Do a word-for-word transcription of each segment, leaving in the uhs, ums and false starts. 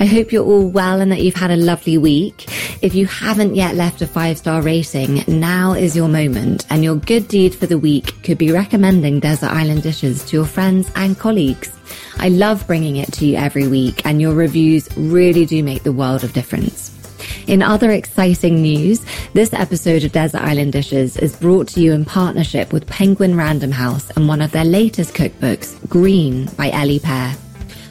I hope you're all well and that you've had a lovely week. If you haven't yet left a five-star rating, now is your moment, and your good deed for the week could be recommending Desert Island Dishes to your friends and colleagues. I love bringing it to you every week, and your reviews really do make the world of difference. In other exciting news, this episode of Desert Island Dishes is brought to you in partnership with Penguin Random House and one of their latest cookbooks, Green by Ellie Pear.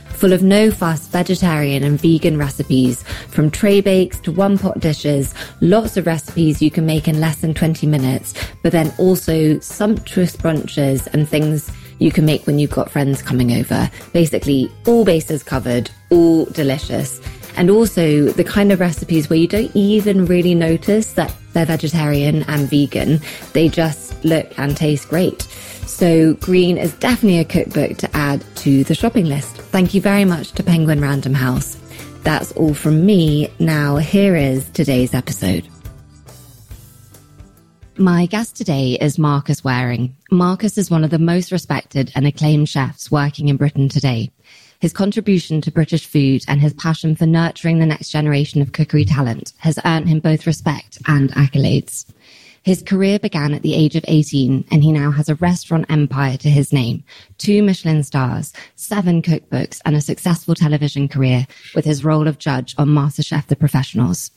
Full of no-fuss vegetarian and vegan recipes, from tray bakes to one-pot dishes, lots of recipes you can make in less than twenty minutes, but then also sumptuous brunches and things you can make when you've got friends coming over. Basically, all bases covered, all delicious. And also the kind of recipes where you don't even really notice that they're vegetarian and vegan. They just look and taste great. So Green is definitely a cookbook to add to the shopping list. Thank you very much to Penguin Random House. That's all from me. Now here is today's episode. My guest today is Marcus Waring. Marcus is one of the most respected and acclaimed chefs working in Britain today. His contribution to British food and his passion for nurturing the next generation of cookery talent has earned him both respect and accolades. His career began at the age of eighteen, and he now has a restaurant empire to his name, two Michelin stars, seven cookbooks, and a successful television career with his role of judge on MasterChef The Professionals.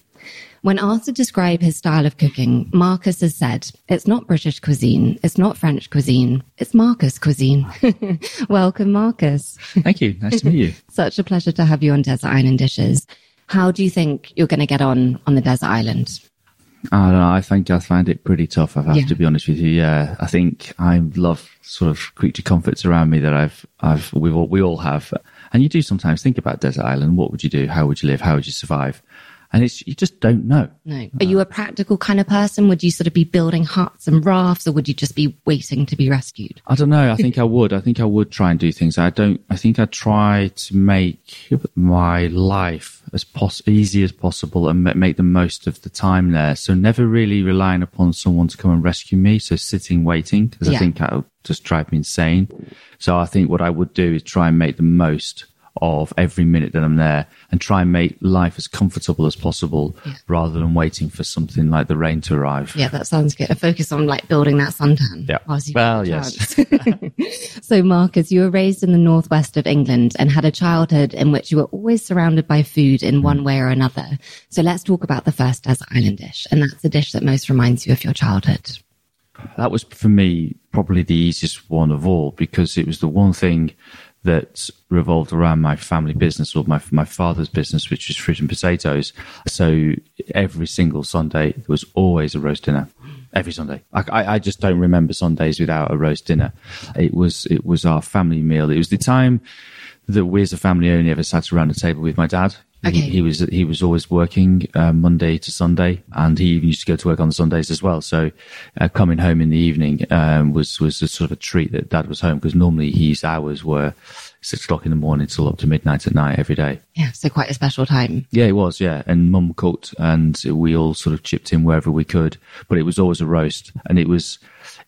When asked to describe his style of cooking, Marcus has said, "It's not British cuisine, it's not French cuisine, it's Marcus cuisine." Welcome, Marcus. Thank you. Nice to meet you. Such a pleasure to have you on Desert Island Dishes. How do you think you're going to get on on the desert island? I don't know. I think I find it pretty tough. I have yeah. to be honest with you. Yeah, I think I love sort of creature comforts around me that I've, I've, we all, we all have. And you do sometimes think about desert island. What would you do? How would you live? How would you survive? And it's, you just don't know. No. Are you a practical kind of person? Would you sort of be building huts and rafts, or would you just be waiting to be rescued? I don't know. I think I would. I think I would try and do things. I don't, I think I try to make my life as pos- easy as possible and make the most of the time there. So never really relying upon someone to come and rescue me. So sitting, waiting, because yeah. I think that'll just drive me insane. So I think what I would do is try and make the most of every minute that I'm there and try and make life as comfortable as possible yeah. rather than waiting for something like the rain to arrive. Yeah, that sounds good. A focus on like building that suntan. Yeah. Well, yes. So Marcus, you were raised in the northwest of England and had a childhood in which you were always surrounded by food in one way or another. So let's talk about the first desert island dish, and that's the dish that most reminds you of your childhood. That was, for me, probably the easiest one of all, because it was the one thing that revolved around my family business, or my my father's business, which was fruit and potatoes. So every single Sunday, there was always a roast dinner. Every Sunday. I, I just don't remember Sundays without a roast dinner. It was it was our family meal. It was the time that we as a family only ever sat around the table with my dad. Okay. He, he was he was always working uh, Monday to Sunday, and he used to go to work on Sundays as well. So uh, coming home in the evening um, was was a sort of a treat that Dad was home, because normally his hours were six o'clock in the morning till up to midnight at night every day. Yeah, so quite a special time. Yeah, it was. Yeah, and Mum cooked, and we all sort of chipped in wherever we could. But it was always a roast, and it was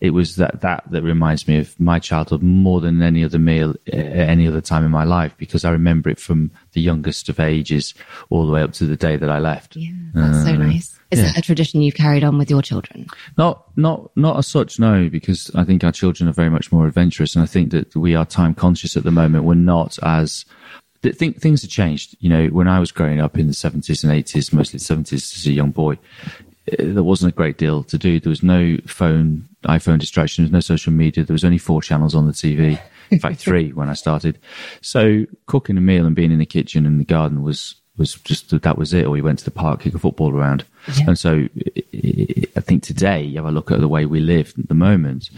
it was that that that reminds me of my childhood more than any other meal at any other time in my life, because I remember it from the youngest of ages all the way up to the day that I left. Yeah, that's uh, so nice. Is yeah. that a tradition you've carried on with your children? Not, not, not as such, no, because I think our children are very much more adventurous, and I think that we are time conscious at the moment. We're not as th- th- things have changed. You know, when I was growing up in the seventies and eighties, mostly seventies as a young boy, there wasn't a great deal to do. There was no phone, iPhone distraction. There was no social media. There was only four channels on the T V. In fact, three when I started. So cooking a meal and being in the kitchen and the garden was. was just that was it, or we went to the park, kick a football around. Yeah. And so I think today, if I look at the way we live at the moment,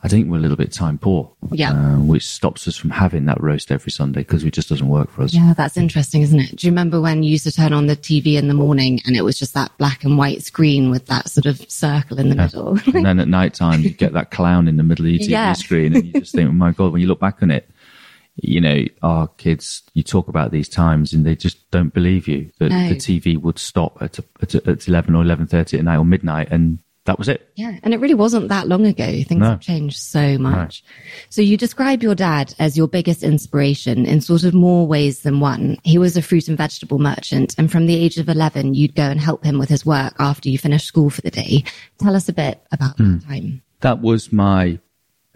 I think we're a little bit time poor, yeah, uh, which stops us from having that roast every Sunday because it just doesn't work for us. Yeah, that's interesting, isn't it? Do you remember when you used to turn on the T V in the morning and it was just that black and white screen with that sort of circle in the yeah. middle? And then at night time, you get that clown in the middle eating yeah. the screen and you just think, oh my God, when you look back on it, you know, our kids, you talk about these times and they just don't believe you that no. the T V would stop at, a, at, a, at eleven or eleven thirty at night or midnight, and that was it. Yeah. And it really wasn't that long ago. Things no. have changed so much. Right. So you describe your dad as your biggest inspiration in sort of more ways than one. He was a fruit and vegetable merchant, and from the age of eleven, you'd go and help him with his work after you finished school for the day. Tell us a bit about mm. that time. That was my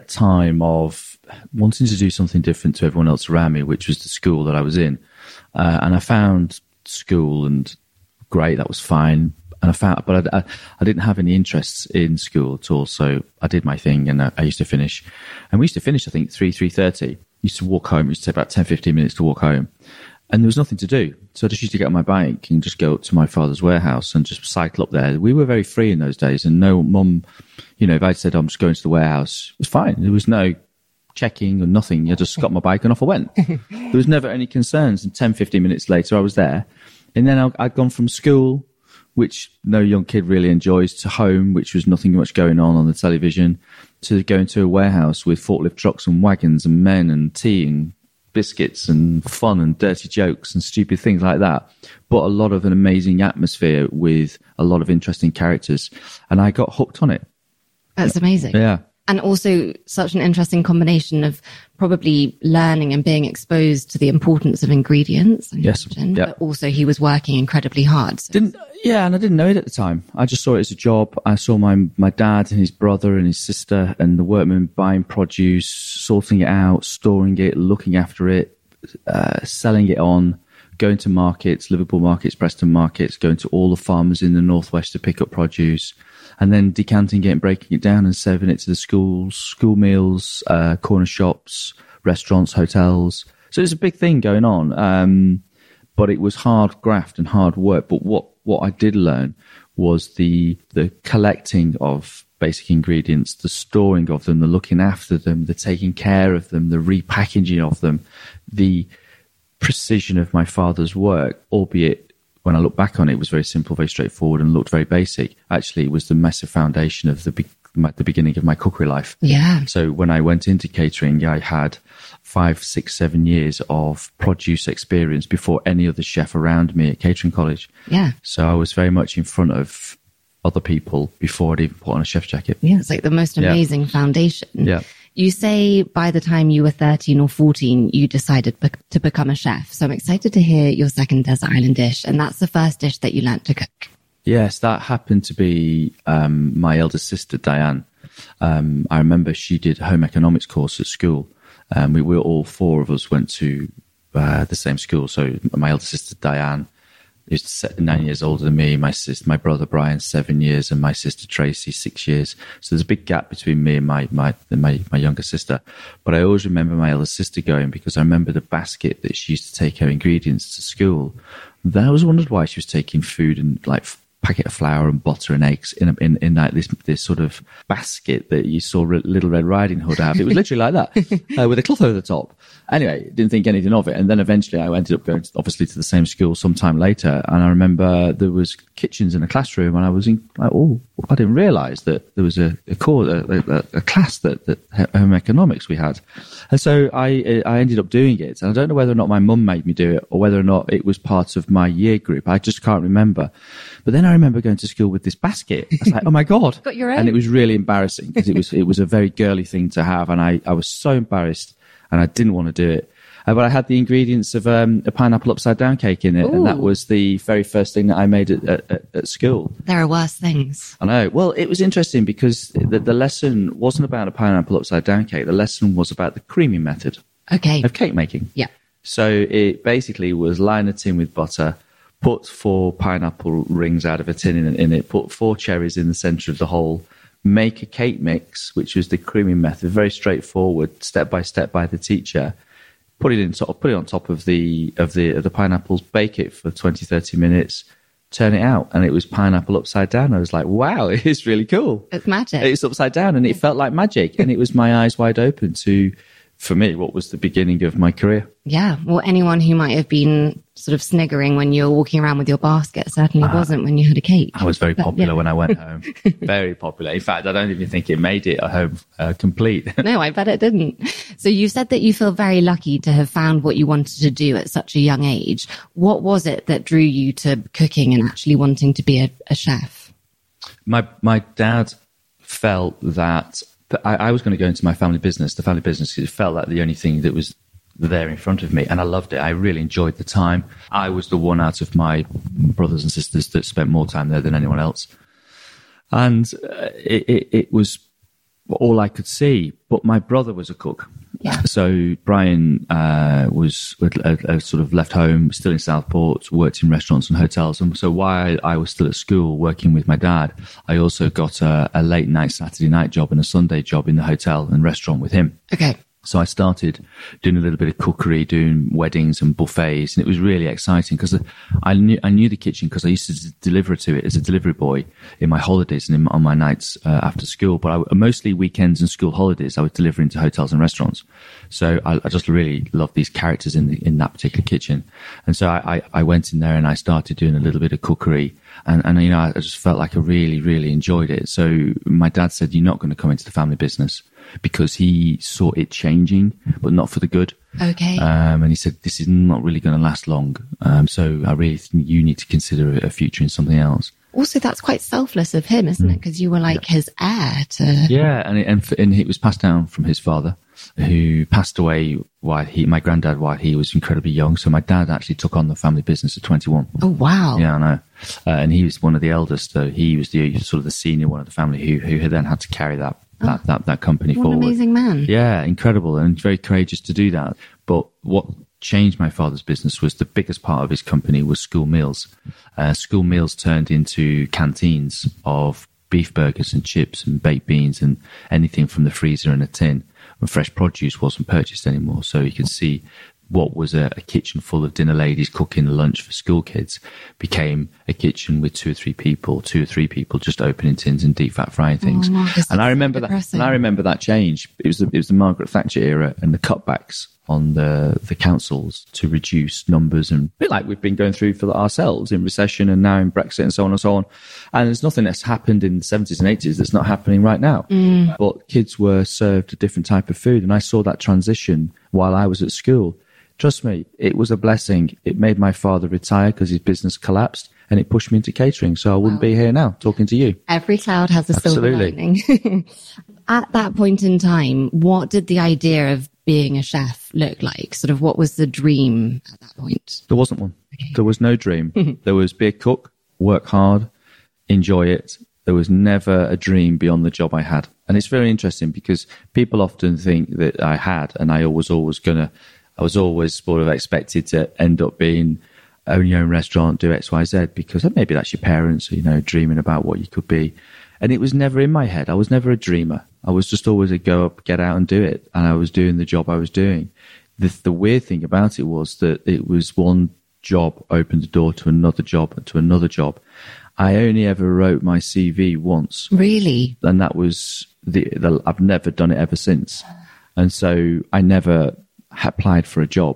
time of wanting to do something different to everyone else around me, which was the school that I was in. Uh, and I found school and great, that was fine. And I found, but I, I, I didn't have any interests in school at all. So I did my thing, and I, I used to finish. And we used to finish, I think, three, three thirty. Used to walk home. It used to take about ten, fifteen minutes to walk home. And there was nothing to do. So I just used to get on my bike and just go up to my father's warehouse and just cycle up there. We were very free in those days. And no mum, you know, if I said, oh, I'm just going to the warehouse, it was fine. There was no checking or nothing. I just got my bike and off I went. There was never any concerns. And ten, fifteen minutes later, I was there. And then I, I'd gone from school, which no young kid really enjoys, to home, which was nothing much going on on the television, to going to a warehouse with forklift trucks and wagons and men and tea and biscuits and fun and dirty jokes and stupid things like that. But a lot of an amazing atmosphere with a lot of interesting characters. And I got hooked on it. That's amazing. Yeah. And also such an interesting combination of probably learning and being exposed to the importance of ingredients. I yes. Imagine, yep. But also he was working incredibly hard. So didn't, yeah. And I didn't know it at the time. I just saw it as a job. I saw my my dad and his brother and his sister and the workmen buying produce, sorting it out, storing it, looking after it, uh, selling it on, going to markets, Liverpool markets, Preston markets, going to all the farmers in the northwest to pick up produce. And then decanting it and breaking it down and serving it to the schools, school meals, uh, corner shops, restaurants, hotels. So there's a big thing going on. Um, but it was hard graft and hard work. But what, what I did learn was the the collecting of basic ingredients, the storing of them, the looking after them, the taking care of them, the repackaging of them, the precision of my father's work, albeit when I look back on it, it was very simple, very straightforward, and looked very basic. Actually, it was the massive foundation of the be- my, the beginning of my cookery life. Yeah. So when I went into catering, I had five, six, seven years of produce experience before any other chef around me at catering college. Yeah. So I was very much in front of other people before I'd even put on a chef jacket. Yeah, it's like the most amazing yeah. foundation. Yeah. You say by the time you were thirteen or fourteen, you decided be- to become a chef. So I'm excited to hear your second Desert Island dish. And that's the first dish that you learnt to cook. Yes, that happened to be um, my elder sister, Diane. Um, I remember she did a home economics course at school. Um, we were all four of us went to uh, the same school. So my elder sister, Diane, who's nine years older than me, my sister, my brother Brian, seven years, and my sister Tracy, six years. So there's a big gap between me and my my my, my younger sister. But I always remember my elder sister going, because I remember the basket that she used to take her ingredients to school. Then I always wondered why she was taking food and like packet of flour and butter and eggs in in in like this this sort of basket that you saw Re- Little Red Riding Hood have. It was literally like that, uh, with a cloth over the top. Anyway, didn't think anything of it. And then eventually I ended up going to, obviously to the same school sometime later. And I remember there was kitchens in a classroom, and I was in, like, oh, I didn't realise that there was a a, course, a, a, a class that, that home economics we had. And so I I ended up doing it. And I don't know whether or not my mum made me do it or whether or not it was part of my year group. I just can't remember. But then I I remember going to school with this basket. I was like, oh my God. Got your own. And it was really embarrassing because it was it was a very girly thing to have. And I, I was so embarrassed and I didn't want to do it. Uh, but I had the ingredients of um, a pineapple upside down cake in it. Ooh. And that was the very first thing that I made at, at, at school. There are worse things. I know. Well, it was interesting because the, the lesson wasn't about a pineapple upside down cake. The lesson was about the creaming method okay. of cake making. Yeah. So it basically was line a tin with butter, put four pineapple rings out of a tin in, in it, put four cherries in the centre of the hole, make a cake mix, which was the creaming method, very straightforward, step by step by the teacher, put it in top, put it on top of the of the of the pineapples, bake it for twenty, thirty minutes, turn it out, and it was pineapple upside down. I was like, wow, it's really cool. It's magic. It's upside down, and it felt like magic. And it was my eyes wide open to, for me, what was the beginning of my career. Yeah. Well, anyone who might have been sort of sniggering when you were walking around with your basket certainly uh, wasn't when you had a cake. I was very but, popular yeah. when I went home. Very popular. In fact, I don't even think it made it at home uh, complete. No, I bet it didn't. So you said that you feel very lucky to have found what you wanted to do at such a young age. What was it that drew you to cooking and actually wanting to be a, a chef? My, my dad felt that I, I was going to go into my family business, the family business, because it felt like the only thing that was there in front of me. And I loved it. I really enjoyed the time. I was the one out of my brothers and sisters that spent more time there than anyone else. And uh, it, it, it was all I could see. But my brother was a cook. Yeah. So Brian uh, was uh, uh, sort of left home, still in Southport, worked in restaurants and hotels. And so while I was still at school working with my dad, I also got a, a late night Saturday night job and a Sunday job in the hotel and restaurant with him. Okay. So I started doing a little bit of cookery, doing weddings and buffets. And it was really exciting because I knew, I knew the kitchen because I used to deliver to it as a delivery boy in my holidays and in, on my nights uh, after school. But I, mostly weekends and school holidays, I was delivering to hotels and restaurants. So I, I just really loved these characters in the, in that particular kitchen. And so I, I, I went in there and I started doing a little bit of cookery. And, and, you know, I just felt like I really, really enjoyed it. So my dad said, you're not going to come into the family business, because he saw it changing, but not for the good. Okay. Um, and he said, this is not really going to last long. Um, so I really think you need to consider a future in something else. Also, that's quite selfless of him, isn't mm. it? Because you were like yeah. his heir to... Yeah, and it, and, and it was passed down from his father, who passed away while he, my granddad, while he was incredibly young. So my dad actually took on the family business at twenty-one. Oh, wow. Yeah, I know. Uh, and he was one of the eldest, so he was the sort of the senior one of the family who who then had to carry that that, oh, that, that company what forward. An amazing man. Yeah, incredible, and very courageous to do that. But what changed my father's business was the biggest part of his company was school meals. Uh, school meals turned into canteens of beef burgers and chips and baked beans and anything from the freezer in a tin. And fresh produce wasn't purchased anymore, so you could see what was a, a kitchen full of dinner ladies cooking lunch for school kids became a kitchen with two or three people, two or three people just opening tins and deep fat frying things. Oh, Marcus, and I remember so that. And I remember that change. It was the, it was the Margaret Thatcher era and the cutbacks on the the councils to reduce numbers, and a bit like we've been going through for ourselves in recession and now in Brexit and so on and so on. And there's nothing that's happened in the seventies and eighties that's not happening right now. Mm. But kids were served a different type of food, and I saw that transition while I was at school. Trust me, it was a blessing. It made my father retire because his business collapsed, and it pushed me into catering. So I wouldn't wow. be here now talking to you. Every cloud has a Absolutely. Silver lining. At that point in time, what did the idea of being a chef look like? Sort of what was the dream at that point? There wasn't one. Okay. There was no dream. There was be a cook, work hard, enjoy it. There was never a dream beyond the job I had. And it's very interesting because people often think that I had, and I was always going to, I was always sort of expected to end up being own your own restaurant, do X, Y, Z, because maybe that's your parents, you know, dreaming about what you could be. And it was never in my head. I was never a dreamer. I was just always a go up, get out and do it. And I was doing the job I was doing. The, the weird thing about it was that it was one job opened the door to another job and to another job. I only ever wrote my C V once. Really? And that was, the, the I've never done it ever since. And so I never... applied for a job.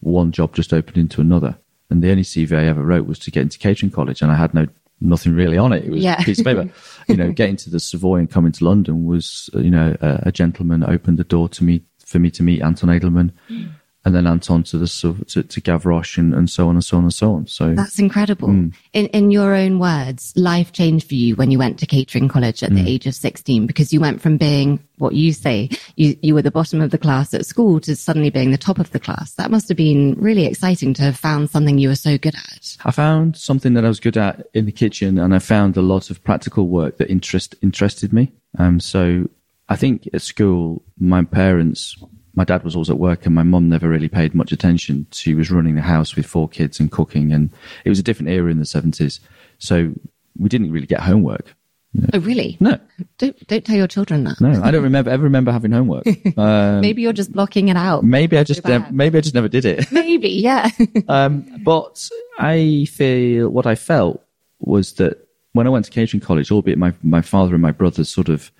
One job just opened into another, and the only C V I ever wrote was to get into catering college, and I had no nothing really on it. It was yeah. a piece of paper. You know, getting to the Savoy and coming to London was, you know, a, a gentleman opened the door to me for me to meet Anton Edelman, mm. and then Anton to the to, to Gavroche, and, and so on and so on and so on. So that's incredible. Mm. In in your own words, life changed for you when you went to catering college at mm. the age of sixteen, because you went from being what you say, you, you were the bottom of the class at school to suddenly being the top of the class. That must have been really exciting to have found something you were so good at. I found something that I was good at in the kitchen, and I found a lot of practical work that interest interested me. Um, so I think at school, my parents, my dad was always at work, and my mum never really paid much attention. She was running the house with four kids and cooking, and it was a different era in the seventies. So we didn't really get homework. No. Oh, really? No. Don't don't tell your children that. No, I don't remember ever remember having homework. Um, maybe you're just blocking it out. Maybe I just so ne- maybe I just never did it. Maybe, yeah. um, but I feel what I felt was that when I went to catering college, albeit my, my father and my brother sort of,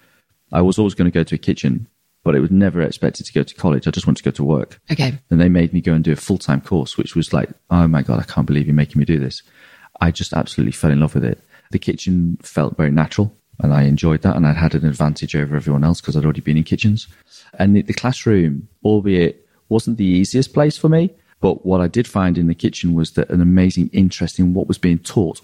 I was always going to go to a kitchen, but it was never expected to go to college. I just wanted to go to work. Okay. And they made me go and do a full-time course, which was like, oh my God, I can't believe you're making me do this. I just absolutely fell in love with it. The kitchen felt very natural and I enjoyed that. And I'd had an advantage over everyone else because I'd already been in kitchens. And the, the classroom, albeit wasn't the easiest place for me, but what I did find in the kitchen was that an amazing interest in what was being taught.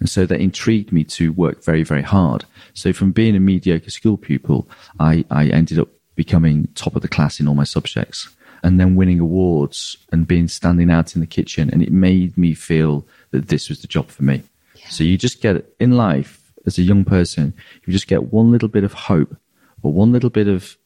And so that intrigued me to work very, very hard. So from being a mediocre school pupil, I, I ended up becoming top of the class in all my subjects and then winning awards and being standing out in the kitchen. And it made me feel that this was the job for me. Yeah. So you just get in life as a young person, you just get one little bit of hope or one little bit of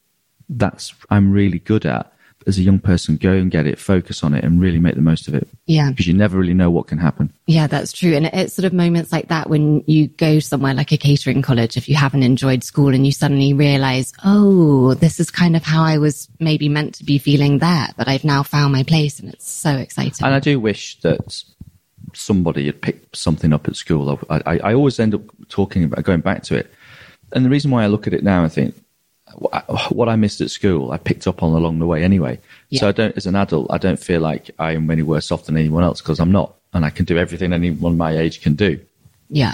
that's I'm really good at. As a young person, go and get it, focus on it and really make the most of it. Yeah. Because you never really know what can happen. Yeah, that's true. And it's sort of moments like that when you go somewhere like a catering college, if you haven't enjoyed school and you suddenly realize, oh, this is kind of how I was maybe meant to be feeling there, but I've now found my place and it's so exciting. And I do wish that somebody had picked something up at school. I, I, I always end up talking about going back to it. And the reason why I look at it now, I think, what I missed at school, I picked up on along the way anyway. Yeah. So I don't, as an adult, I don't feel like I am any worse off than anyone else because I'm not, and I can do everything anyone my age can do. Yeah.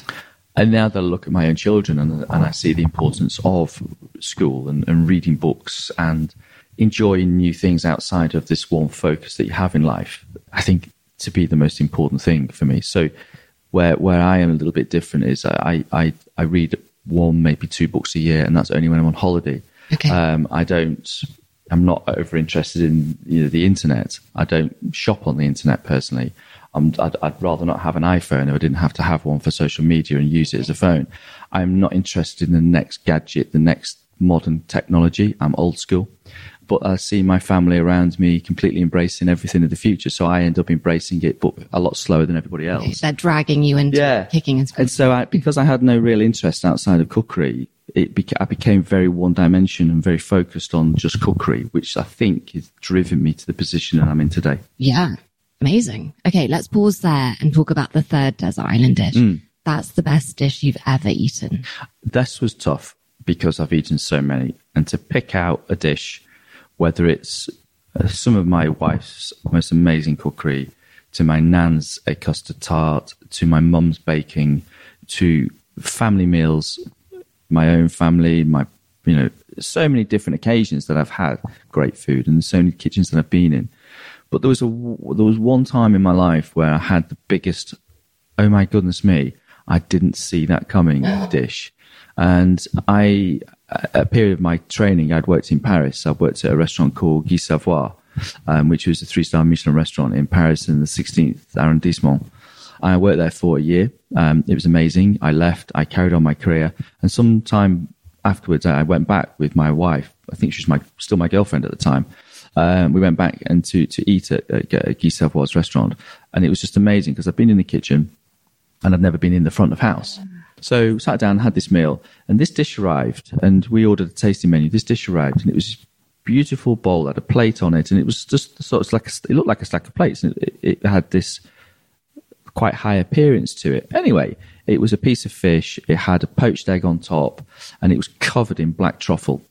And now that I look at my own children and and I see the importance of school and, and reading books and enjoying new things outside of this warm focus that you have in life, I think to be the most important thing for me. So where where I am a little bit different is I I, I read one, maybe two books a year, and that's only when I'm on holiday. Okay. Um, I don't, I'm not over interested in you know, the internet. I don't shop on the internet personally. I'm, I'd, I'd rather not have an iPhone if I didn't have to have one for social media and use it as a phone. I'm not interested in the next gadget, the next modern technology. I'm old school. But I see my family around me completely embracing everything of the future. So I end up embracing it, but a lot slower than everybody else. They're dragging you into yeah. kicking and screaming. And so I, because I had no real interest outside of cookery, it beca- I became very one-dimensional and very focused on just cookery, which I think has driven me to the position that I'm in today. Yeah, amazing. Okay, let's pause there and talk about the third desert island dish. Mm. That's the best dish you've ever eaten. This was tough because I've eaten so many. And to pick out a dish, whether it's some of my wife's most amazing cookery, to my nan's a custard tart, to my mum's baking, to family meals, my own family, my, you know, so many different occasions that I've had great food and so many kitchens that I've been in. But there was a, there was one time in my life where I had the biggest, oh my goodness me, I didn't see that coming dish. And I, at a period of my training, I'd worked in Paris. I worked at a restaurant called Guy Savoir, um, which was a three-star Michelin restaurant in Paris in the sixteenth arrondissement. I worked there for a year. Um, it was amazing. I left. I carried on my career. And sometime afterwards, I went back with my wife. I think she was my, still my girlfriend at the time. Um, we went back and to, to eat at, at Guy Savoir's restaurant. And it was just amazing because I've been in the kitchen and I've never been in the front of house. So sat down, had this meal, and this dish arrived, and we ordered a tasting menu. This dish arrived, and it was this beautiful bowl, had a plate on it, and it was just sort of like a, it looked like a stack of plates, and it, it had this quite high appearance to it. Anyway, it was a piece of fish. It had a poached egg on top, and it was covered in black truffle.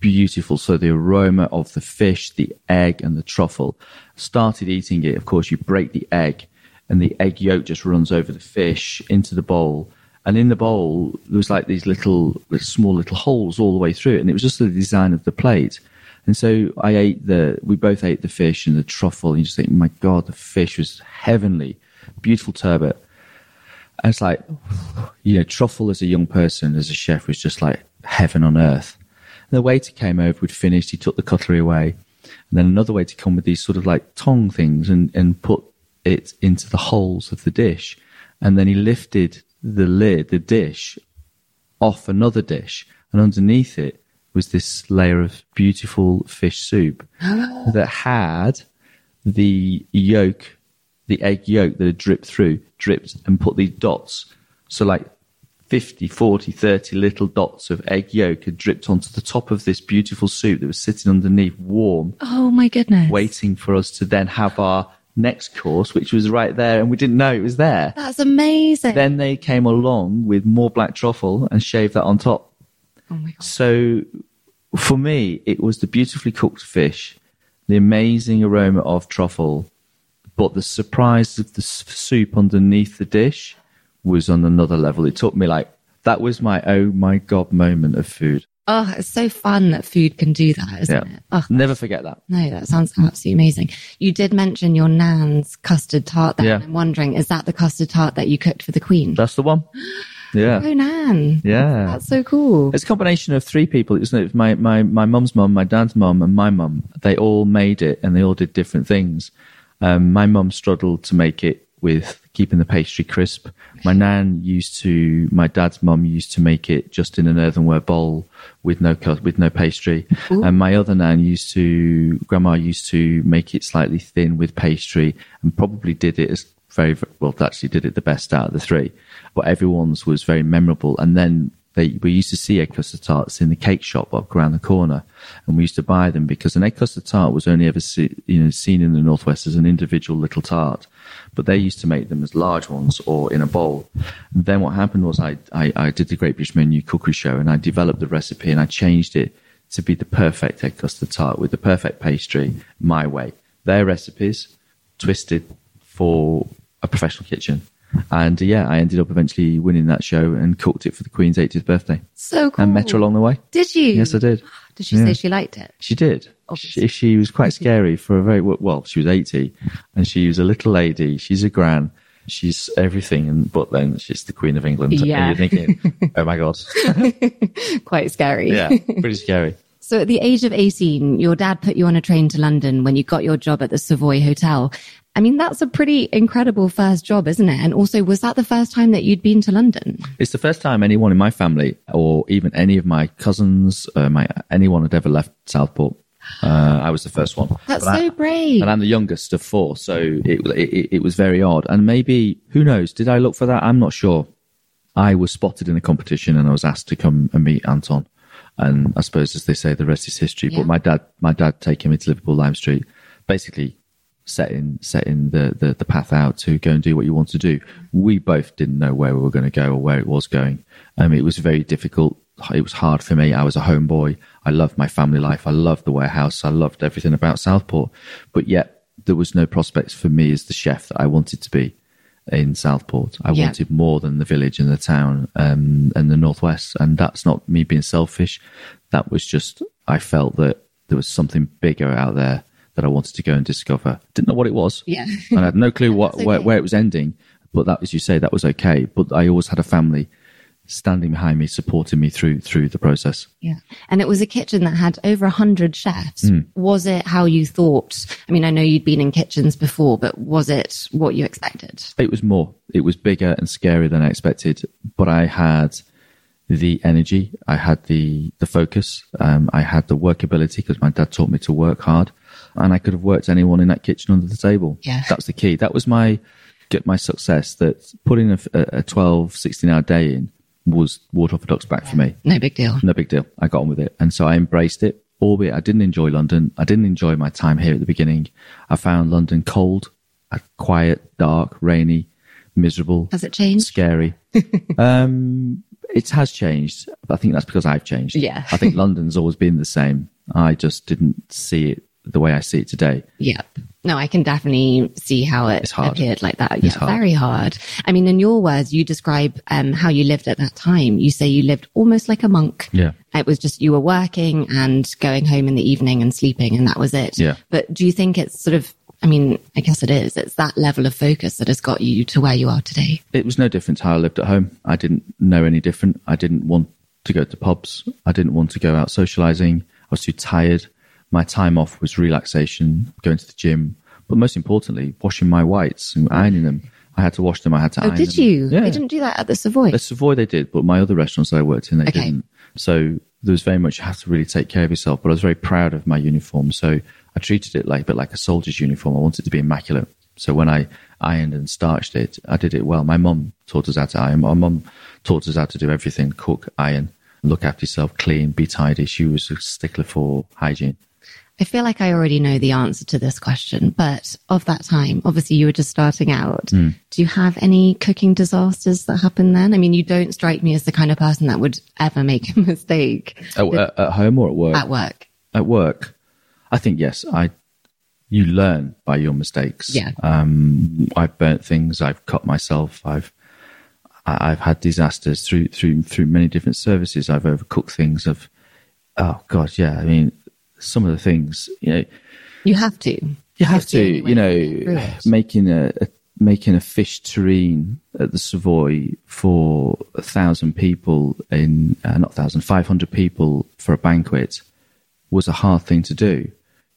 Beautiful. So the aroma of the fish, the egg, and the truffle. Started eating it. Of course, you break the egg, and the egg yolk just runs over the fish into the bowl. And in the bowl, there was like these little, small little holes all the way through it. And it was just the design of the plate. And so I ate the, we both ate the fish and the truffle. And you just think, my God, the fish was heavenly, beautiful turbot. And it's like, you know, truffle as a young person, as a chef, was just like heaven on earth. And the waiter came over, we'd finished, he took the cutlery away. And then another waiter come with these sort of like tong things and, and put it into the holes of the dish. And then he lifted the lid, the dish, off another dish, and underneath it was this layer of beautiful fish soup that had the yolk, the egg yolk that had dripped through, dripped and put these dots. So like fifty, forty, thirty little dots of egg yolk had dripped onto the top of this beautiful soup that was sitting underneath warm. Oh my goodness. Waiting for us to then have our next course, which was right there, and we didn't know it was there. That's amazing. Then they came along with more black truffle and shaved that on top. Oh my God. So for me, it was the beautifully cooked fish, the amazing aroma of truffle, but the surprise of the soup underneath the dish was on another level. It took me like, that was my oh my God moment of food. Oh, it's so fun that food can do that, isn't yeah. it? Oh, never forget that. No, that sounds absolutely amazing. You did mention your nan's custard tart there. Yeah. And I'm wondering, is that the custard tart that you cooked for the Queen? That's the one. Yeah. Oh, Nan. Yeah. That's so cool. It's a combination of three people, isn't it? It was my, my, my mum's mum, my dad's mum, and my mum. They all made it and they all did different things. Um, my mum struggled to make it with keeping the pastry crisp. My nan used to, my dad's mum used to make it just in an earthenware bowl with no with no pastry. Ooh. And my other nan used to, grandma used to make it slightly thin with pastry, and probably did it as very, very well, actually did it the best out of the three. But everyone's was very memorable. And then they, we used to see egg custard tarts in the cake shop up around the corner, and we used to buy them because an egg custard tart was only ever see, you know, seen in the Northwest as an individual little tart. But they used to make them as large ones or in a bowl. And then what happened was I, I, I did the Great British Menu Cookery Show, and I developed the recipe and I changed it to be the perfect egg custard tart with the perfect pastry, my way. Their recipes twisted for a professional kitchen. And yeah, I ended up eventually winning that show and cooked it for the Queen's eighteenth birthday. So cool. And met her along the way. Did you? Yes, I did. Did she yeah. say she liked it? She did. She, she was quite scary for a very, well, she was eighty and she was a little lady. She's a gran. She's everything. And, but then she's the Queen of England. Yeah. And you're thinking, oh my God. Quite scary. Yeah, pretty scary. So at the age of eighteen, your dad put you on a train to London when you got your job at the Savoy Hotel. I mean, that's a pretty incredible first job, isn't it? And also, was that the first time that you'd been to London? It's the first time anyone in my family or even any of my cousins, uh, my anyone had ever left Southport. Uh, I was the first one. That's but so I, brave. And I'm the youngest of four, so it, it it was very odd. And maybe, who knows, did I look for that? I'm not sure. I was spotted in a competition and I was asked to come and meet Anton. And I suppose, as they say, the rest is history. Yeah. But my dad, my dad, taking me to Liverpool Lime Street, basically setting setting the, the the path out to go and do what you want to do. We both didn't know where we were going to go or where it was going. Um, it was very difficult. It was hard for me. I was a homeboy. I loved my family life. I loved the warehouse. I loved everything about Southport. But yet there was no prospects for me as the chef that I wanted to be in Southport. I yeah. wanted more than the village and the town um, and the Northwest. And that's not me being selfish. That was just, I felt that there was something bigger out there that I wanted to go and discover. Didn't know what it was. Yeah. And I had no clue what okay. where, where it was ending. But that, as you say, that was okay. But I always had a family standing behind me, supporting me through through the process. Yeah. And it was a kitchen that had over one hundred chefs. Mm. Was it how you thought? I mean, I know you'd been in kitchens before, but was it what you expected? It was more. It was bigger and scarier than I expected, but I had the energy, I had the the focus, um, I had the workability because my dad taught me to work hard, and I could have worked anyone in that kitchen under the table. Yeah. That's the key. That was my get my success, that putting a, a twelve, sixteen hour day in was water off a duck's back yeah. for me. No big deal. No big deal. I got on with it. And so I embraced it, albeit I didn't enjoy London. I didn't enjoy my time here at the beginning. I found London cold, quiet, dark, rainy, miserable. Has it changed? Scary. um, it has changed. But I think that's because I've changed. Yeah. I think London's always been the same. I just didn't see it the way I see it today. Yep. No, I can definitely see how it appeared like that. Yeah, hard. Very hard. I mean, in your words, you describe um, how you lived at that time. You say you lived almost like a monk. Yeah. It was just you were working and going home in the evening and sleeping, and that was it. Yeah. But do you think it's sort of, I mean, I guess it is. It's that level of focus that has got you to where you are today. It was no different to how I lived at home. I didn't know any different. I didn't want to go to pubs. I didn't want to go out socializing. I was too tired. My time off was relaxation, going to the gym, but most importantly, washing my whites and ironing them. I had to wash them. I had to oh, iron them. Oh, did you? Yeah. They didn't do that at the Savoy? The Savoy they did, but my other restaurants that I worked in, they okay. didn't. So there was very much you have to really take care of yourself, but I was very proud of my uniform. So I treated it like a bit like a soldier's uniform. I wanted it to be immaculate. So when I ironed and starched it, I did it well. My mum taught us how to iron. My mum taught us how to do everything, cook, iron, look after yourself, clean, be tidy. She was a stickler for hygiene. I feel like I already know the answer to this question, but of that time, obviously you were just starting out. Mm. Do you have any cooking disasters that happened then? I mean, you don't strike me as the kind of person that would ever make a mistake. Oh, at, at home or at work? At work. At work. I think, yes, I. you learn by your mistakes. Yeah. Um, I've burnt things. I've cut myself. I've, I've had disasters through, through, through many different services. I've overcooked things. I've, oh God. Yeah. I mean, some of the things, you know, you have to, you have to, you know, making a, a, making a fish terrine at the Savoy for a thousand people in, uh, not thousand, five hundred people for a banquet was a hard thing to do.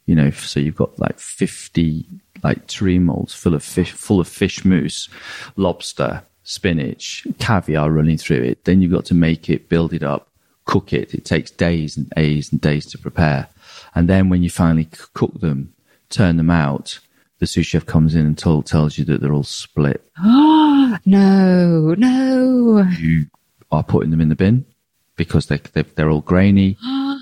You know, so you've got like fifty like terrine molds full of fish, full of fish mousse, lobster, spinach, caviar running through it. Then you've got to make it, build it up, cook it. It takes days and days and days to prepare. And then when you finally cook them, turn them out, the sous chef comes in and told, tells you that they're all split. Oh, no, no. You are putting them in the bin because they, they, they're all grainy.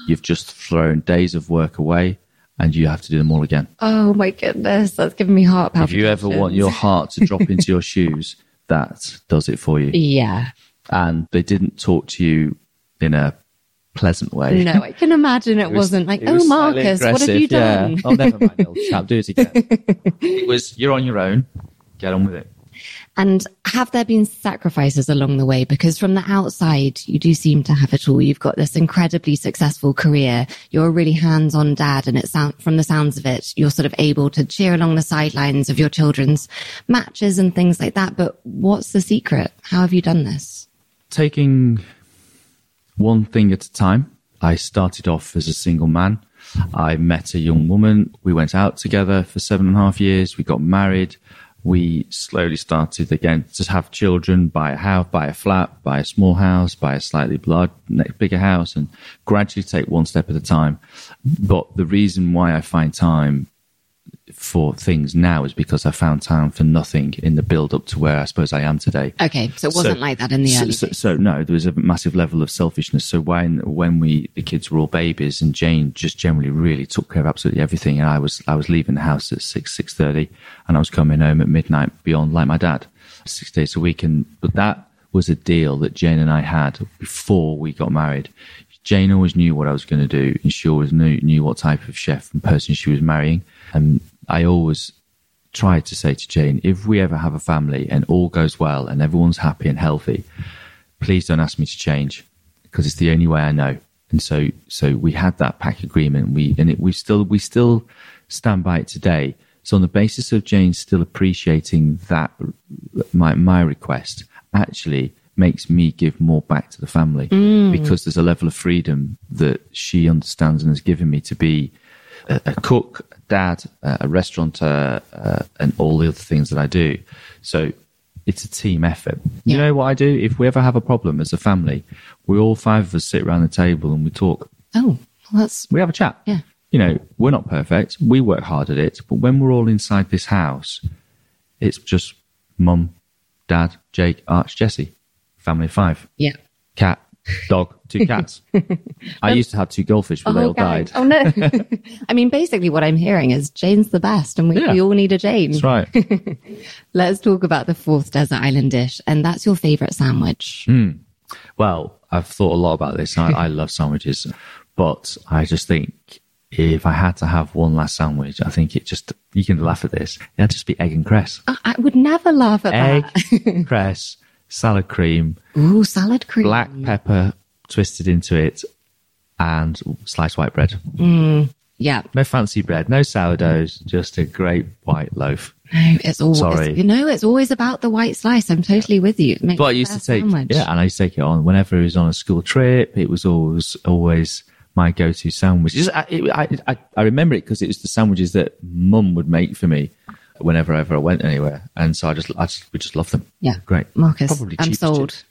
You've just thrown days of work away. And you have to do them all again. Oh my goodness, that's giving me heart palpitations. If you ever want your heart to drop into your shoes, that does it for you. Yeah. And they didn't talk to you in a pleasant way. No, I can imagine it, it was, wasn't like, it was oh, Marcus, what have you done? Yeah. Oh, never mind, old chap, do it again. It was, you're on your own, get on with it. And have there been sacrifices along the way? Because from the outside, you do seem to have it all. You've got this incredibly successful career. You're a really hands-on dad. And it sound, from the sounds of it, you're sort of able to cheer along the sidelines of your children's matches and things like that. But what's the secret? How have you done this? Taking one thing at a time. I started off as a single man. I met a young woman. We went out together for seven and a half years. We got married. We slowly started again to have children, buy a house, buy a flat, buy a small house, buy a slightly bigger house, and gradually take one step at a time. But the reason why I find time for things now is because I found time for nothing in the build up to where I suppose I am today. Okay, so it wasn't so, like that in the early so, so, so no, there was a massive level of selfishness. So when when we the kids were all babies and Jane just generally really took care of absolutely everything, and I was I was leaving the house at six six thirty, and I was coming home at midnight beyond like my dad, six days a week. And but that was a deal that Jane and I had before we got married. Jane always knew what I was going to do, and she always knew knew what type of chef and person she was marrying. And I always tried to say to Jane, if we ever have a family and all goes well and everyone's happy and healthy, please don't ask me to change because it's the only way I know. And so, so we had that pact agreement. We and it, we still we still stand by it today. So on the basis of Jane still appreciating that my my request actually makes me give more back to the family mm. because there's a level of freedom that she understands and has given me to be a, a cook, dad, uh, a restaurateur, uh, and all the other things that I do. So it's a team effort. Yeah. You know what I do? If we ever have a problem as a family, we all five of us sit around the table and we talk. Oh, well, that's... We have a chat. Yeah. You know, we're not perfect. We work hard at it. But when we're all inside this house, it's just mum, dad, Jake, Arch, Jesse, family of five. Yeah. Cat, dog. Two cats. I used to have two goldfish, but oh, they all God. died. Oh, no. I mean, basically what I'm hearing is Jane's the best and we, yeah. we all need a Jane. That's right. Let's talk about the fourth desert island dish, and that's your favourite sandwich. Mm. Well, I've thought a lot about this. I, I love sandwiches, but I just think if I had to have one last sandwich, I think it just, you can laugh at this, it would just be egg and cress. Oh, I would never laugh at egg, that. Egg, cress, salad cream. Ooh, salad cream. Black pepper twisted into it, and sliced white bread. Mm, yeah. No fancy bread, no sourdoughs, just a great white loaf. No, it's always, Sorry. you know, it's always about the white slice. I'm totally with you. But I used to take, sandwich. yeah, and I used to take it on whenever it was on a school trip. It was always, always my go-to sandwich. Just, I, it, I, I, I remember it because it was the sandwiches that mum would make for me whenever ever I went anywhere. And so I just, I just, we just loved them. Yeah. Great. Marcus, Probably I'm sold.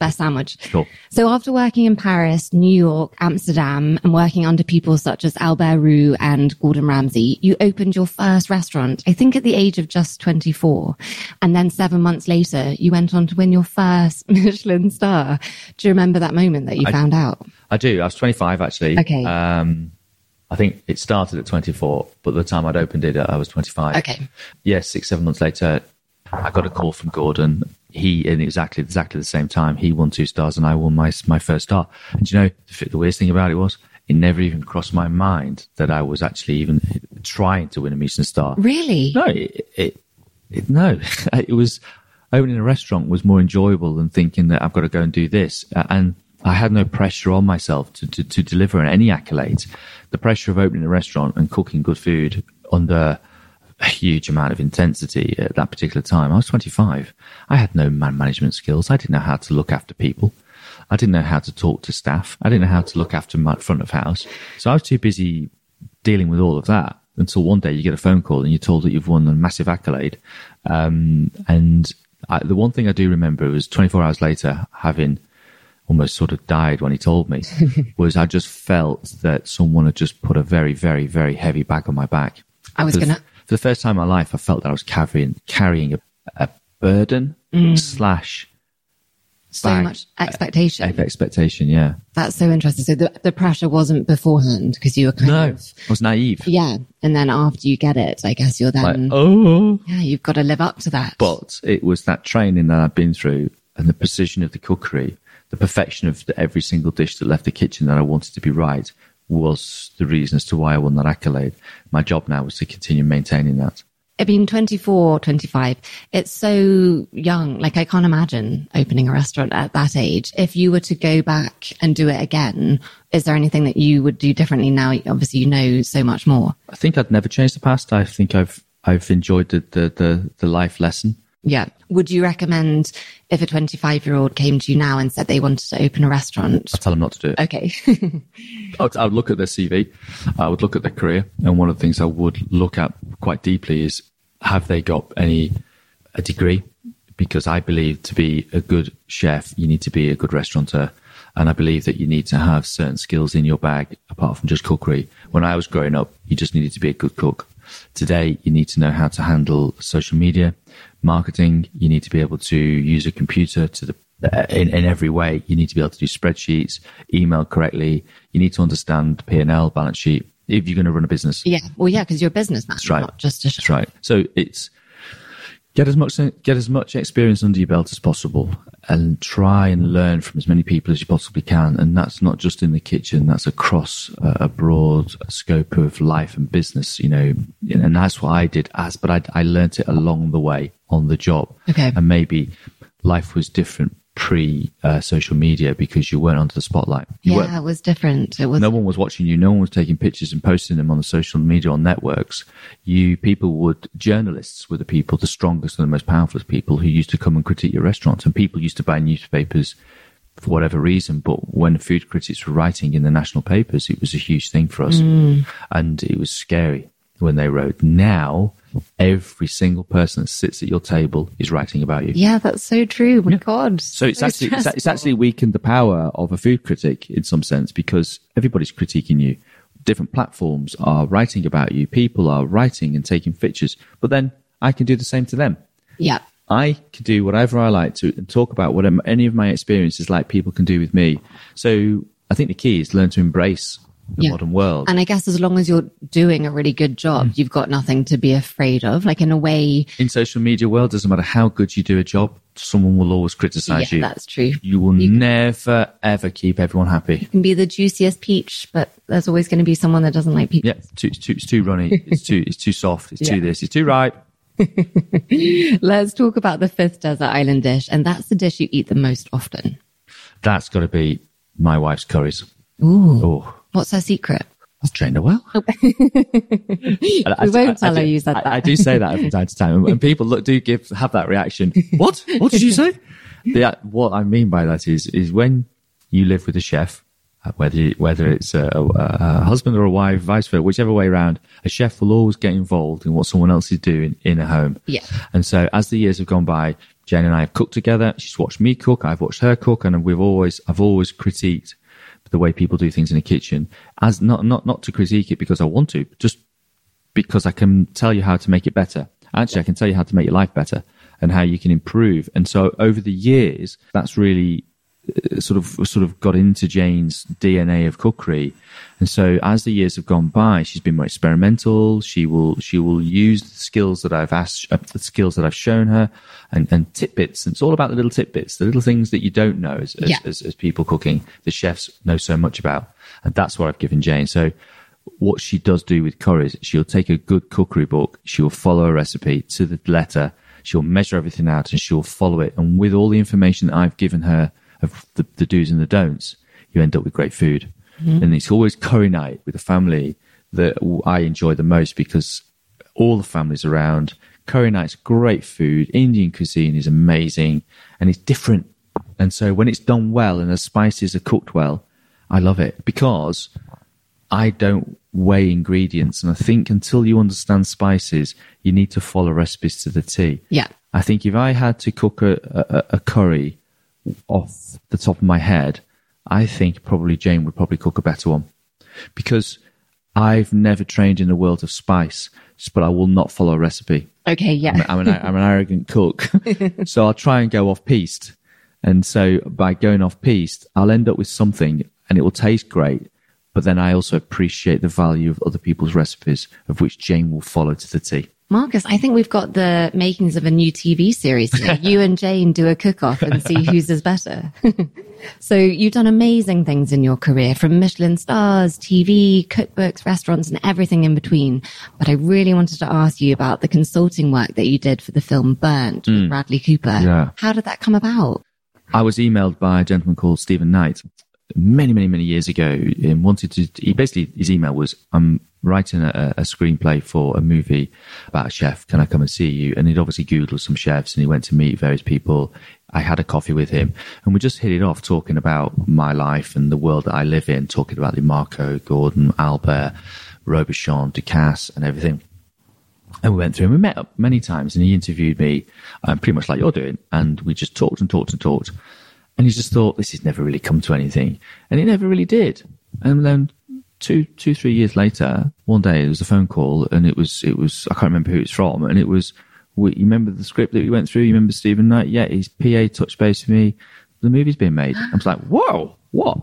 Best sandwich. Sure. So after working in Paris, New York, Amsterdam, and working under people such as Albert Roux and Gordon Ramsay, you opened your first restaurant, I think at the age of just twenty-four. And then seven months later, you went on to win your first Michelin star. Do you remember that moment that you I, found out? I do. I was twenty-five, actually. Okay. Um, I think it started at twenty-four, but by the time I'd opened it, I was twenty-five. Okay. Yeah, six, seven months later, I got a call from Gordon. He, in exactly exactly the same time, he won two stars and I won my my first star. And you know, the weirdest thing about it was, it never even crossed my mind that I was actually even trying to win a Michelin star. Really? No, it, it, it no, it was owning a restaurant was more enjoyable than thinking that I've got to go and do this. Uh, and I had no pressure on myself to, to, to deliver any accolades. The pressure of opening a restaurant and cooking good food under a huge amount of intensity at that particular time. I was twenty-five. I had no man management skills. I didn't know how to look after people. I didn't know how to talk to staff. I didn't know how to look after my front of house. So I was too busy dealing with all of that until one day you get a phone call and you're told that you've won a massive accolade. Um, and I, the one thing I do remember was twenty-four hours later, having almost sort of died when he told me, was I just felt that someone had just put a very, very, very heavy bag on my back. I was going to... For the first time in my life, I felt that I was carrying carrying a, a burden mm. slash... So bag, much expectation. Uh, expectation, yeah. That's so interesting. So the, the pressure wasn't beforehand because you were kind no, of... No, I was naive. Yeah. And then after you get it, I guess you're then... Like, oh! Yeah, you've got to live up to that. But it was that training that I'd been through and the precision of the cookery, the perfection of the, every single dish that left the kitchen that I wanted to be right was the reason as to why I won that accolade. My job now was to continue maintaining that. I mean, twenty-four, twenty-five, it's so young. Like, I can't imagine opening a restaurant at that age. If you were to go back and do it again, is there anything that you would do differently now? Obviously, you know so much more. I think I'd never change the past. I think I've I've enjoyed the the, the, the life lesson. Yeah. Would you recommend if a twenty-five-year-old came to you now and said they wanted to open a restaurant? I'd tell them not to do it. Okay. I, would, I would look at their C V. I would look at their career. And one of the things I would look at quite deeply is, have they got any a degree? Because I believe to be a good chef, you need to be a good restaurateur. And I believe that you need to have certain skills in your bag apart from just cookery. When I was growing up, you just needed to be a good cook. Today, you need to know how to handle social media, marketing. You need to be able to use a computer to the in, in every way. You need to be able to do spreadsheets, email correctly. You need to understand P and L, balance sheet, if you're going to run a business. Yeah, well, yeah, because you're a businessman, right. Not just a chef. That's right. So it's get as much get as much experience under your belt as possible, and try and learn from as many people as you possibly can. And that's not just in the kitchen; that's across uh, a broad scope of life and business. You know, and that's what I did. As but I, I learned it along the way on the job. Okay, and maybe life was different pre uh, social media because you weren't under the spotlight. You yeah, it was different. It was no one was watching you. No one was taking pictures and posting them on the social media on networks. You people would journalists were the people, the strongest and the most powerful people who used to come and critique your restaurants. And people used to buy newspapers for whatever reason. But when food critics were writing in the national papers, it was a huge thing for us, mm. and it was scary when they wrote. Now, every single person that sits at your table is writing about you. Yeah, that's so true. My yeah. God. So it's so actually it's, it's actually weakened the power of a food critic in some sense because everybody's critiquing you. Different platforms are writing about you. People are writing and taking pictures. But then I can do the same to them. Yeah. I can do whatever I like to and talk about what any of my experiences like people can do with me. So I think the key is learn to embrace the yeah. modern world. And I guess as long as you're doing a really good job, mm. you've got nothing to be afraid of. Like in a way... In social media world, doesn't matter how good you do a job, someone will always criticize yeah, you. That's true. You will you never, can, ever keep everyone happy. You can be the juiciest peach, but there's always going to be someone that doesn't like peaches. Yeah, too, too, it's too runny. It's too, it's too soft. It's yeah. too this. It's too ripe. Let's talk about the fifth desert island dish. And that's the dish you eat the most often. That's got to be my wife's curries. Ooh. Ooh. What's her secret? I've trained her well. We I, won't I, tell I, her you said that. I, I do say that from time to time. And people look, do give have that reaction. What? What did you say? The, what I mean by that is is when you live with a chef, whether you, whether it's a, a, a husband or a wife, vice versa, whichever way around, a chef will always get involved in what someone else is doing in a home. Yeah. And so as the years have gone by, Jane and I have cooked together. She's watched me cook. I've watched her cook. And we've always I've always critiqued the way people do things in a kitchen, as not not not to critique it because I want to, just because I can tell you how to make it better. Actually, I can tell you how to make your life better and how you can improve. And so over the years, that's really sort of sort of got into Jane's D N A of cookery. And so as the years have gone by, she's been more experimental. She will she will use the skills that I've asked, uh, the skills that I've shown her, and, and tidbits. And it's all about the little tidbits, the little things that you don't know as as, yeah. as as people cooking, the chefs know so much about. And that's what I've given Jane. So what she does do with curries, she'll take a good cookery book, she'll follow a recipe to the letter, she'll measure everything out, and she'll follow it. And with all the information that I've given her of the, the do's and the don'ts, you end up with great food. Mm-hmm. And it's always curry night with the family that I enjoy the most, because all the family's around. Curry night's great food. Indian cuisine is amazing and it's different. And so when it's done well and the spices are cooked well, I love it, because I don't weigh ingredients. And I think until you understand spices, you need to follow recipes to the T. Yeah. I think if I had to cook a, a, a curry off the top of my head, I think probably Jane would probably cook a better one, because I've never trained in the world of spice, but I will not follow a recipe. Okay, yeah. I'm, I'm, an, I'm an arrogant cook, so I'll try and go off-piste. And so by going off-piste, I'll end up with something and it will taste great, but then I also appreciate the value of other people's recipes, of which Jane will follow to the T. Marcus, I think we've got the makings of a new T V series here. You and Jane do a cook-off and see whose is better. So you've done amazing things in your career, from Michelin stars, T V, cookbooks, restaurants, and everything in between. But I really wanted to ask you about the consulting work that you did for the film Burnt mm. with Bradley Cooper. Yeah. How did that come about? I was emailed by a gentleman called Stephen Knight many, many, many years ago, and wanted to, he basically, his email was, I'm writing a, a screenplay for a movie about a chef. Can I come and see you? And he'd obviously Googled some chefs and he went to meet various people. I had a coffee with him and we just hit it off, talking about my life and the world that I live in, talking about the Marco, Gordon, Albert, Robuchon, Ducasse and everything. And we went through and we met up many times and he interviewed me um, pretty much like you're doing. And we just talked and talked and talked. And he just thought, this has never really come to anything. And it never really did. And then Two, two, three years later, one day there was a phone call, and it was, it was, I can't remember who it's from, and it was, you remember the script that we went through? You remember Stephen Knight? Yeah, his P A touched base with me. The movie's been made. I was like, whoa, what?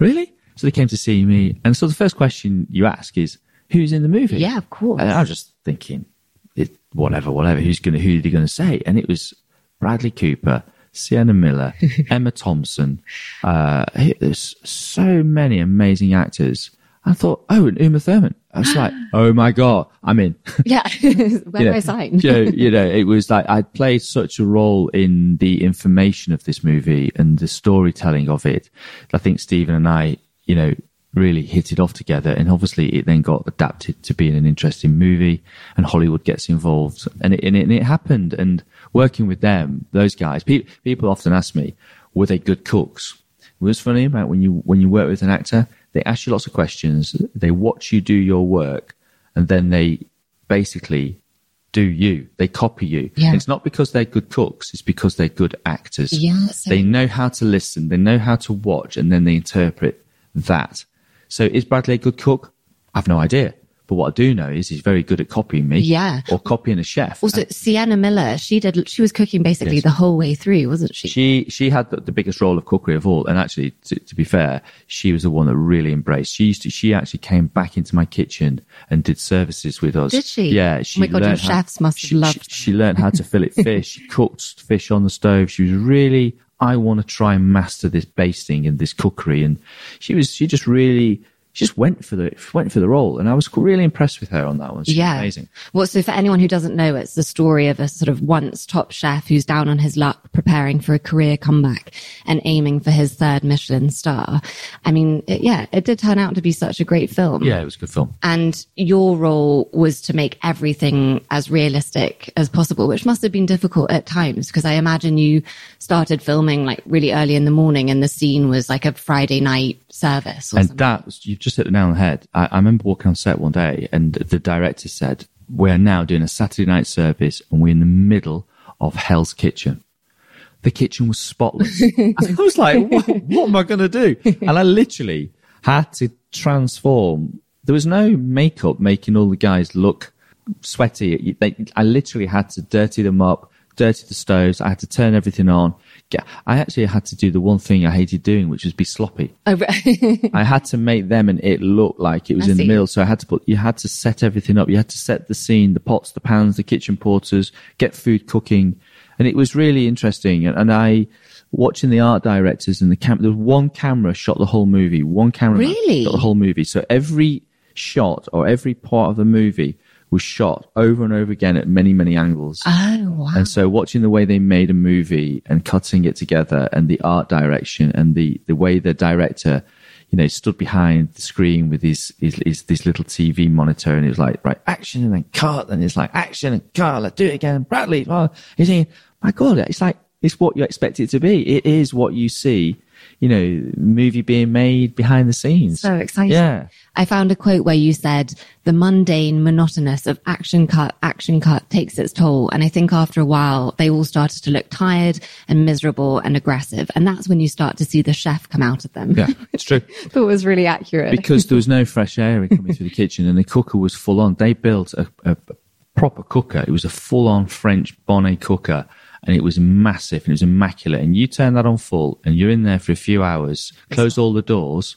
Really? So they came to see me, and so the first question you ask is, who's in the movie? Yeah, of course. And I was just thinking, it, whatever, whatever. Who's gonna? Who are they gonna say? And it was Bradley Cooper, Sienna Miller, Emma Thompson. Uh, there's so many amazing actors. I thought, oh, and Uma Thurman. I was like, oh my God, I'm in. Yeah, where do I sign? you, know, you know, it was like I'd played such a role in the information of this movie and the storytelling of it. I think Stephen and I, you know, really hit it off together. And obviously it then got adapted to being an interesting movie, and Hollywood gets involved. And it, and it, and it happened. And working with them, those guys, pe- people often ask me, were they good cooks? What's funny about when you when you work with an actor, they ask you lots of questions, they watch you do your work, and then they basically do you. They copy you. Yeah. It's not because they're good cooks, it's because they're good actors. Yeah, so- they know how to listen, they know how to watch, and then they interpret that. So is Bradley a good cook? I have no idea. But what I do know is he's very good at copying me, yeah, or copying a chef. Also, and Sienna Miller, she did. She was cooking basically yes. the whole way through, wasn't she? She she had the, the biggest role of cookery of all. And actually, to, to be fair, she was the one that really embraced. She used to, she actually came back into my kitchen and did services with us. Did she? Yeah. She oh my God, your chefs how, must have she, loved she, she learned how to fillet fish. She cooked fish on the stove. She was really, I want to try and master this basting and this cookery. And she was, she just really... just went for the went for the role, and I was really impressed with her on that one. She yeah. was amazing. Well, so for anyone who doesn't know, it's the story of a sort of once top chef who's down on his luck, preparing for a career comeback and aiming for his third Michelin star. I mean, it, yeah, it did turn out to be such a great film. Yeah, it was a good film. And your role was to make everything as realistic as possible, which must have been difficult at times, because I imagine you started filming like really early in the morning, and the scene was like a Friday night service or and something. That was, you just Just hit the nail on the head. I, I remember walking on set one day, and the director said, "We're now doing a Saturday night service, and we're in the middle of Hell's Kitchen." The kitchen was spotless. I was like, "What, what am I going to do?" And I literally had to transform. There was no makeup making all the guys look sweaty. They, I literally had to dirty them up, dirty the stoves. I had to turn everything on, get. I actually had to do the one thing I hated doing, which was be sloppy. Oh, right. I had to make them and it looked like it was I in see. the middle. So I had to put, you had to set everything up. You had to set the scene, the pots, the pans, the kitchen porters, get food cooking. And it was really interesting. And, and I, watching the art directors and the camera, there was one camera shot the whole movie. One camera really? shot the whole movie. So every shot or every part of the movie was shot over and over again at many, many angles. Oh, wow. And so watching the way they made a movie and cutting it together and the art direction and the, the way the director, you know, stood behind the screen with his, his, his this little T V monitor and it was like, right, action and then cut. And it's like, action and cut. Let's do it again. Bradley. Oh, you're thinking, my God, it's like, it's what you expect it to be. It is what you see, you know, movie being made behind the scenes. So exciting. Yeah. I found a quote where you said, the mundane monotonous of action cut, action cut takes its toll. And I think after a while, they all started to look tired and miserable and aggressive. And that's when you start to see the chef come out of them. Yeah, it's true. That was really accurate. Because there was no fresh air coming through the kitchen and the cooker was full on. They built a, a proper cooker. It was a full on French bonnet cooker. And it was massive and it was immaculate. And you turn that on full and you're in there for a few hours, close all the doors.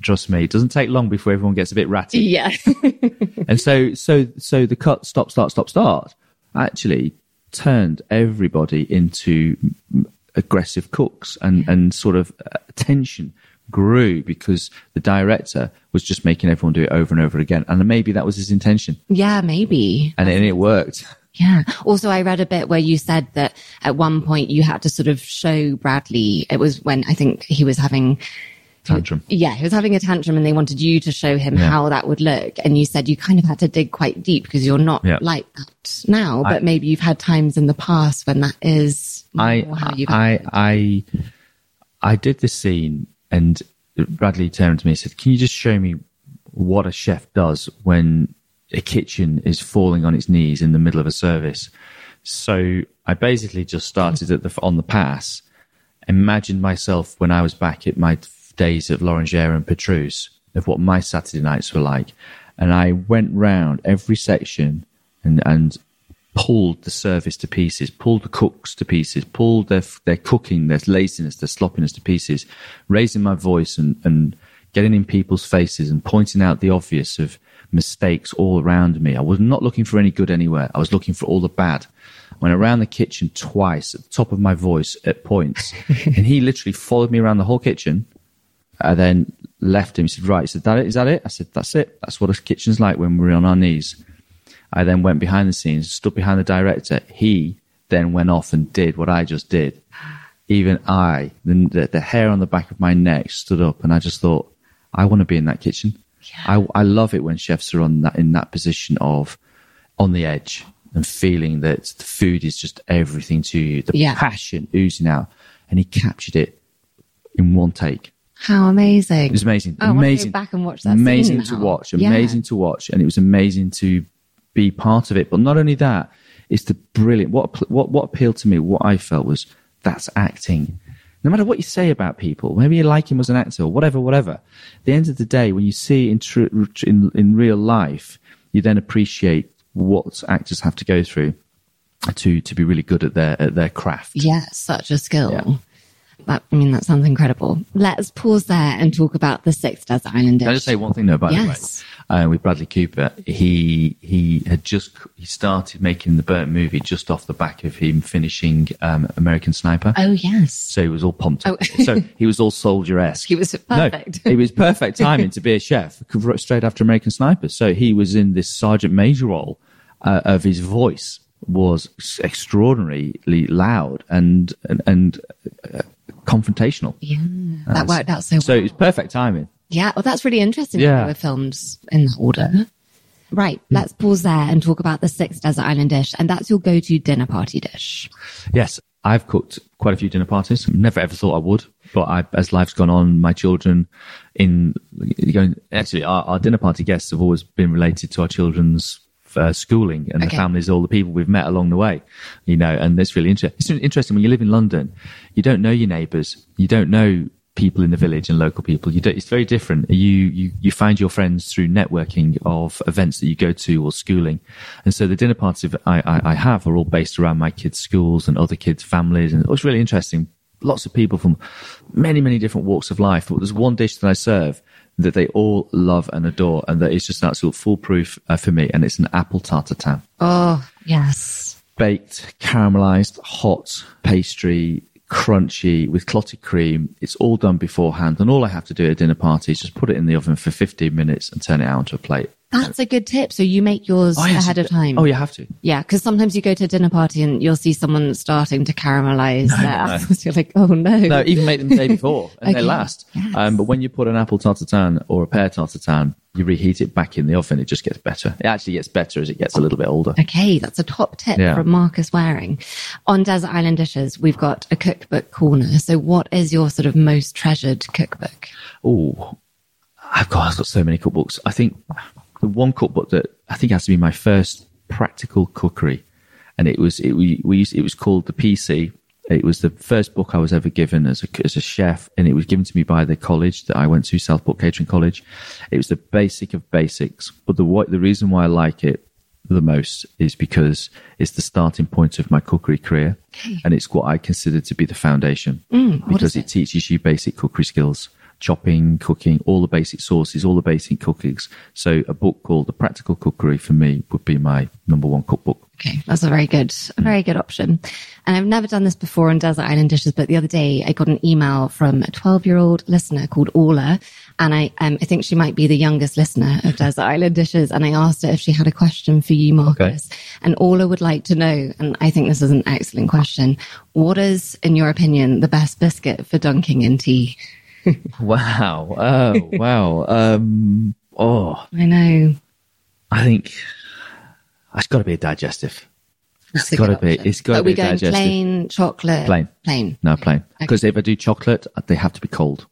Trust me, it doesn't take long before everyone gets a bit ratty. Yeah. And so, so, so the cut, stop, start, stop, start actually turned everybody into aggressive cooks and, yeah. and sort of tension grew because the director was just making everyone do it over and over again. And maybe that was his intention. Yeah, maybe. And, and it worked. Yeah. Also, I read a bit where you said that at one point you had to sort of show Bradley. It was when I think he was having tantrum. Yeah, he was having a tantrum and they wanted you to show him yeah. how that would look. And you said you kind of had to dig quite deep because you're not yeah. like that now, but I, maybe you've had times in the past when that is I, how you I, I, I, I did this scene and Bradley turned to me and said, "Can you just show me what a chef does when a kitchen is falling on its knees in the middle of a service?" So I basically just started at the on the pass, imagined myself when I was back at my days at Lorangere and Petrus, of what my Saturday nights were like. And I went round every section and, and pulled the service to pieces, pulled the cooks to pieces, pulled their their cooking, their laziness, their sloppiness to pieces, raising my voice and, and getting in people's faces and pointing out the obvious of mistakes all around me. I was not looking for any good anywhere. I was looking for all the bad. I went around the kitchen twice at the top of my voice at points. And he literally followed me around the whole kitchen. I then left him. He said, "Right," he said, "that it? Is that it?" I said, "That's it. That's what a kitchen's like when we're on our knees." I then went behind the scenes, stood behind the director. He then went off and did what I just did. Even I, the, the hair on the back of my neck stood up and I just thought, I want to be in that kitchen. Yeah. I, I love it when chefs are on that in that position of on the edge and feeling that the food is just everything to you, the yeah. passion oozing out. And he captured it in one take. How amazing. It was amazing. Oh, amazing. I want to go back and watch that amazing to now. watch. Amazing yeah. to watch. And it was amazing to be part of it. But not only that, it's the brilliant, what what what appealed to me, what I felt was that's acting. No matter what you say about people, maybe you like him as an actor or whatever, whatever. At the end of the day, when you see in tr- in, in real life, you then appreciate what actors have to go through to to be really good at their at their craft. Yeah, such a skill. Yeah. That, I mean, that sounds incredible. Let's pause there and talk about the sixth Desert Island dish. Can I just say one thing though, by yes. the way? Uh, with Bradley Cooper, he he had just he started making the Burnt movie just off the back of him finishing um, American Sniper. Oh, yes. So he was all pumped up. Oh. So he was all soldier-esque. He was perfect. No, it was perfect timing to be a chef straight after American Sniper. So he was in this Sergeant Major role uh, of his voice was extraordinarily loud and and, and uh, confrontational. Yeah, that and worked out so well. So it was perfect timing. Yeah, well, that's really interesting. Yeah, they were filmed in that order. Right, yeah. Let's pause there and talk about the sixth Desert Island dish, and that's your go-to dinner party dish. Yes, I've cooked quite a few dinner parties. Never ever thought I would, but I, as life's gone on, my children in going actually our, our dinner party guests have always been related to our children's Uh, schooling and okay. the families, all the people we've met along the way, you know, and that's really interesting. It's interesting when you live in London, you don't know your neighbours, you don't know people in the village and local people. You don't. It's very different. You you you find your friends through networking of events that you go to or schooling, and so the dinner parties I, I, I have are all based around my kids' schools and other kids' families, and it's really interesting lots of people from many, many different walks of life. But there's one dish that I serve that they all love and adore, and that is just an absolute foolproof uh, for me, and it's an apple tartatan. Oh, yes. Baked, caramelized, hot pastry, crunchy with clotted cream. It's all done beforehand, and all I have to do at a dinner party is just put it in the oven for fifteen minutes and turn it out onto a plate. That's a good tip. So you make yours oh, yes. ahead of time. Oh, you have to. Yeah, because sometimes you go to a dinner party and you'll see someone starting to caramelize no, their apples. No. You're like, oh no. No, even make them the day before and okay. they last. Yes. Um, but when you put an apple tartatan or a pear tartatan, you reheat it back in the oven. It just gets better. It actually gets better as it gets a little bit older. Okay, that's a top tip yeah. from Marcus Waring. On Desert Island Dishes, we've got a cookbook corner. So what is your sort of most treasured cookbook? Oh, I've got, I've got so many cookbooks. I think... The one cookbook that I think has to be my first, Practical Cookery, and it was it we, we used, it was called the P C. It was the first book I was ever given as a as a chef, and it was given to me by the college that I went to, Southport Catering College. It was the basic of basics, but the what the reason why I like it the most is because it's the starting point of my cookery career, okay. and it's what I consider to be the foundation mm, because it? it teaches you basic cookery skills. Chopping, cooking, all the basic sauces, all the basic cookings. So a book called The Practical Cookery for me would be my number one cookbook. Okay, that's a very good, a very good option. And I've never done this before on Desert Island Dishes, but the other day I got an email from a twelve-year-old listener called Orla, and I, um, I think she might be the youngest listener of Desert Island Dishes. And I asked her if she had a question for you, Marcus. Okay. And Orla would like to know, and I think this is an excellent question, what is, in your opinion, the best biscuit for dunking in tea? Wow. Oh, wow. Um, oh. I know. I think it's got to be a digestive. That's it's got to be. It's got to be digestive. Are we going plain chocolate? Plain. Plain. No, plain. Because okay. if I do chocolate, they have to be cold.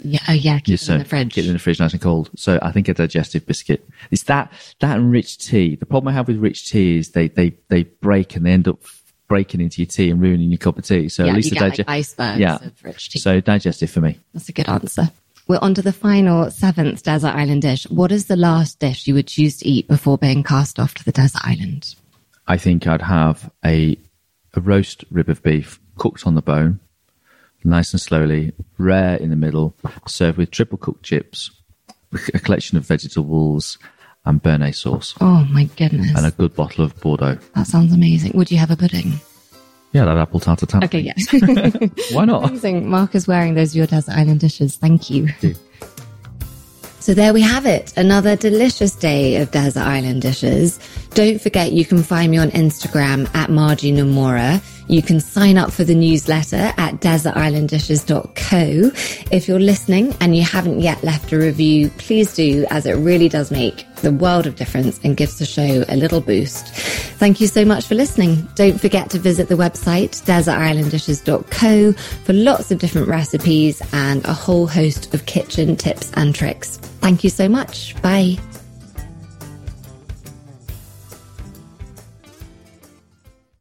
Yeah. Oh, yeah. Keep yeah, so it in the fridge. Keep it in the fridge nice and cold. So I think a digestive biscuit. It's that, that and rich tea. The problem I have with rich tea is they, they, they break and they end up breaking into your tea and ruining your cup of tea. So yeah, at least the digest- like icebergs yeah. of rich tea. So digestive for me. That's a good answer. We're on to the final seventh Desert Island dish. What is the last dish you would choose to eat before being cast off to the desert island? I think I'd have a, a roast rib of beef cooked on the bone, nice and slowly, rare in the middle, served with triple cooked chips, a collection of vegetables, and béarnaise sauce. Oh my goodness. And a good bottle of Bordeaux. That sounds amazing. Would you have a pudding? Yeah, that apple tartatan. Okay, yeah. Why not? Amazing. Marcus Waring, those are your Desert Island dishes. Thank you. Thank you. So there we have it. Another delicious day of Desert Island Dishes. Don't forget, you can find me on Instagram at Margie Nomura. You can sign up for the newsletter at desert island dishes dot co. If you're listening and you haven't yet left a review, please do, as it really does make the world of difference and gives the show a little boost. Thank you so much for listening. Don't forget to visit the website desert island dishes dot co for lots of different recipes and a whole host of kitchen tips and tricks. Thank you so much. Bye.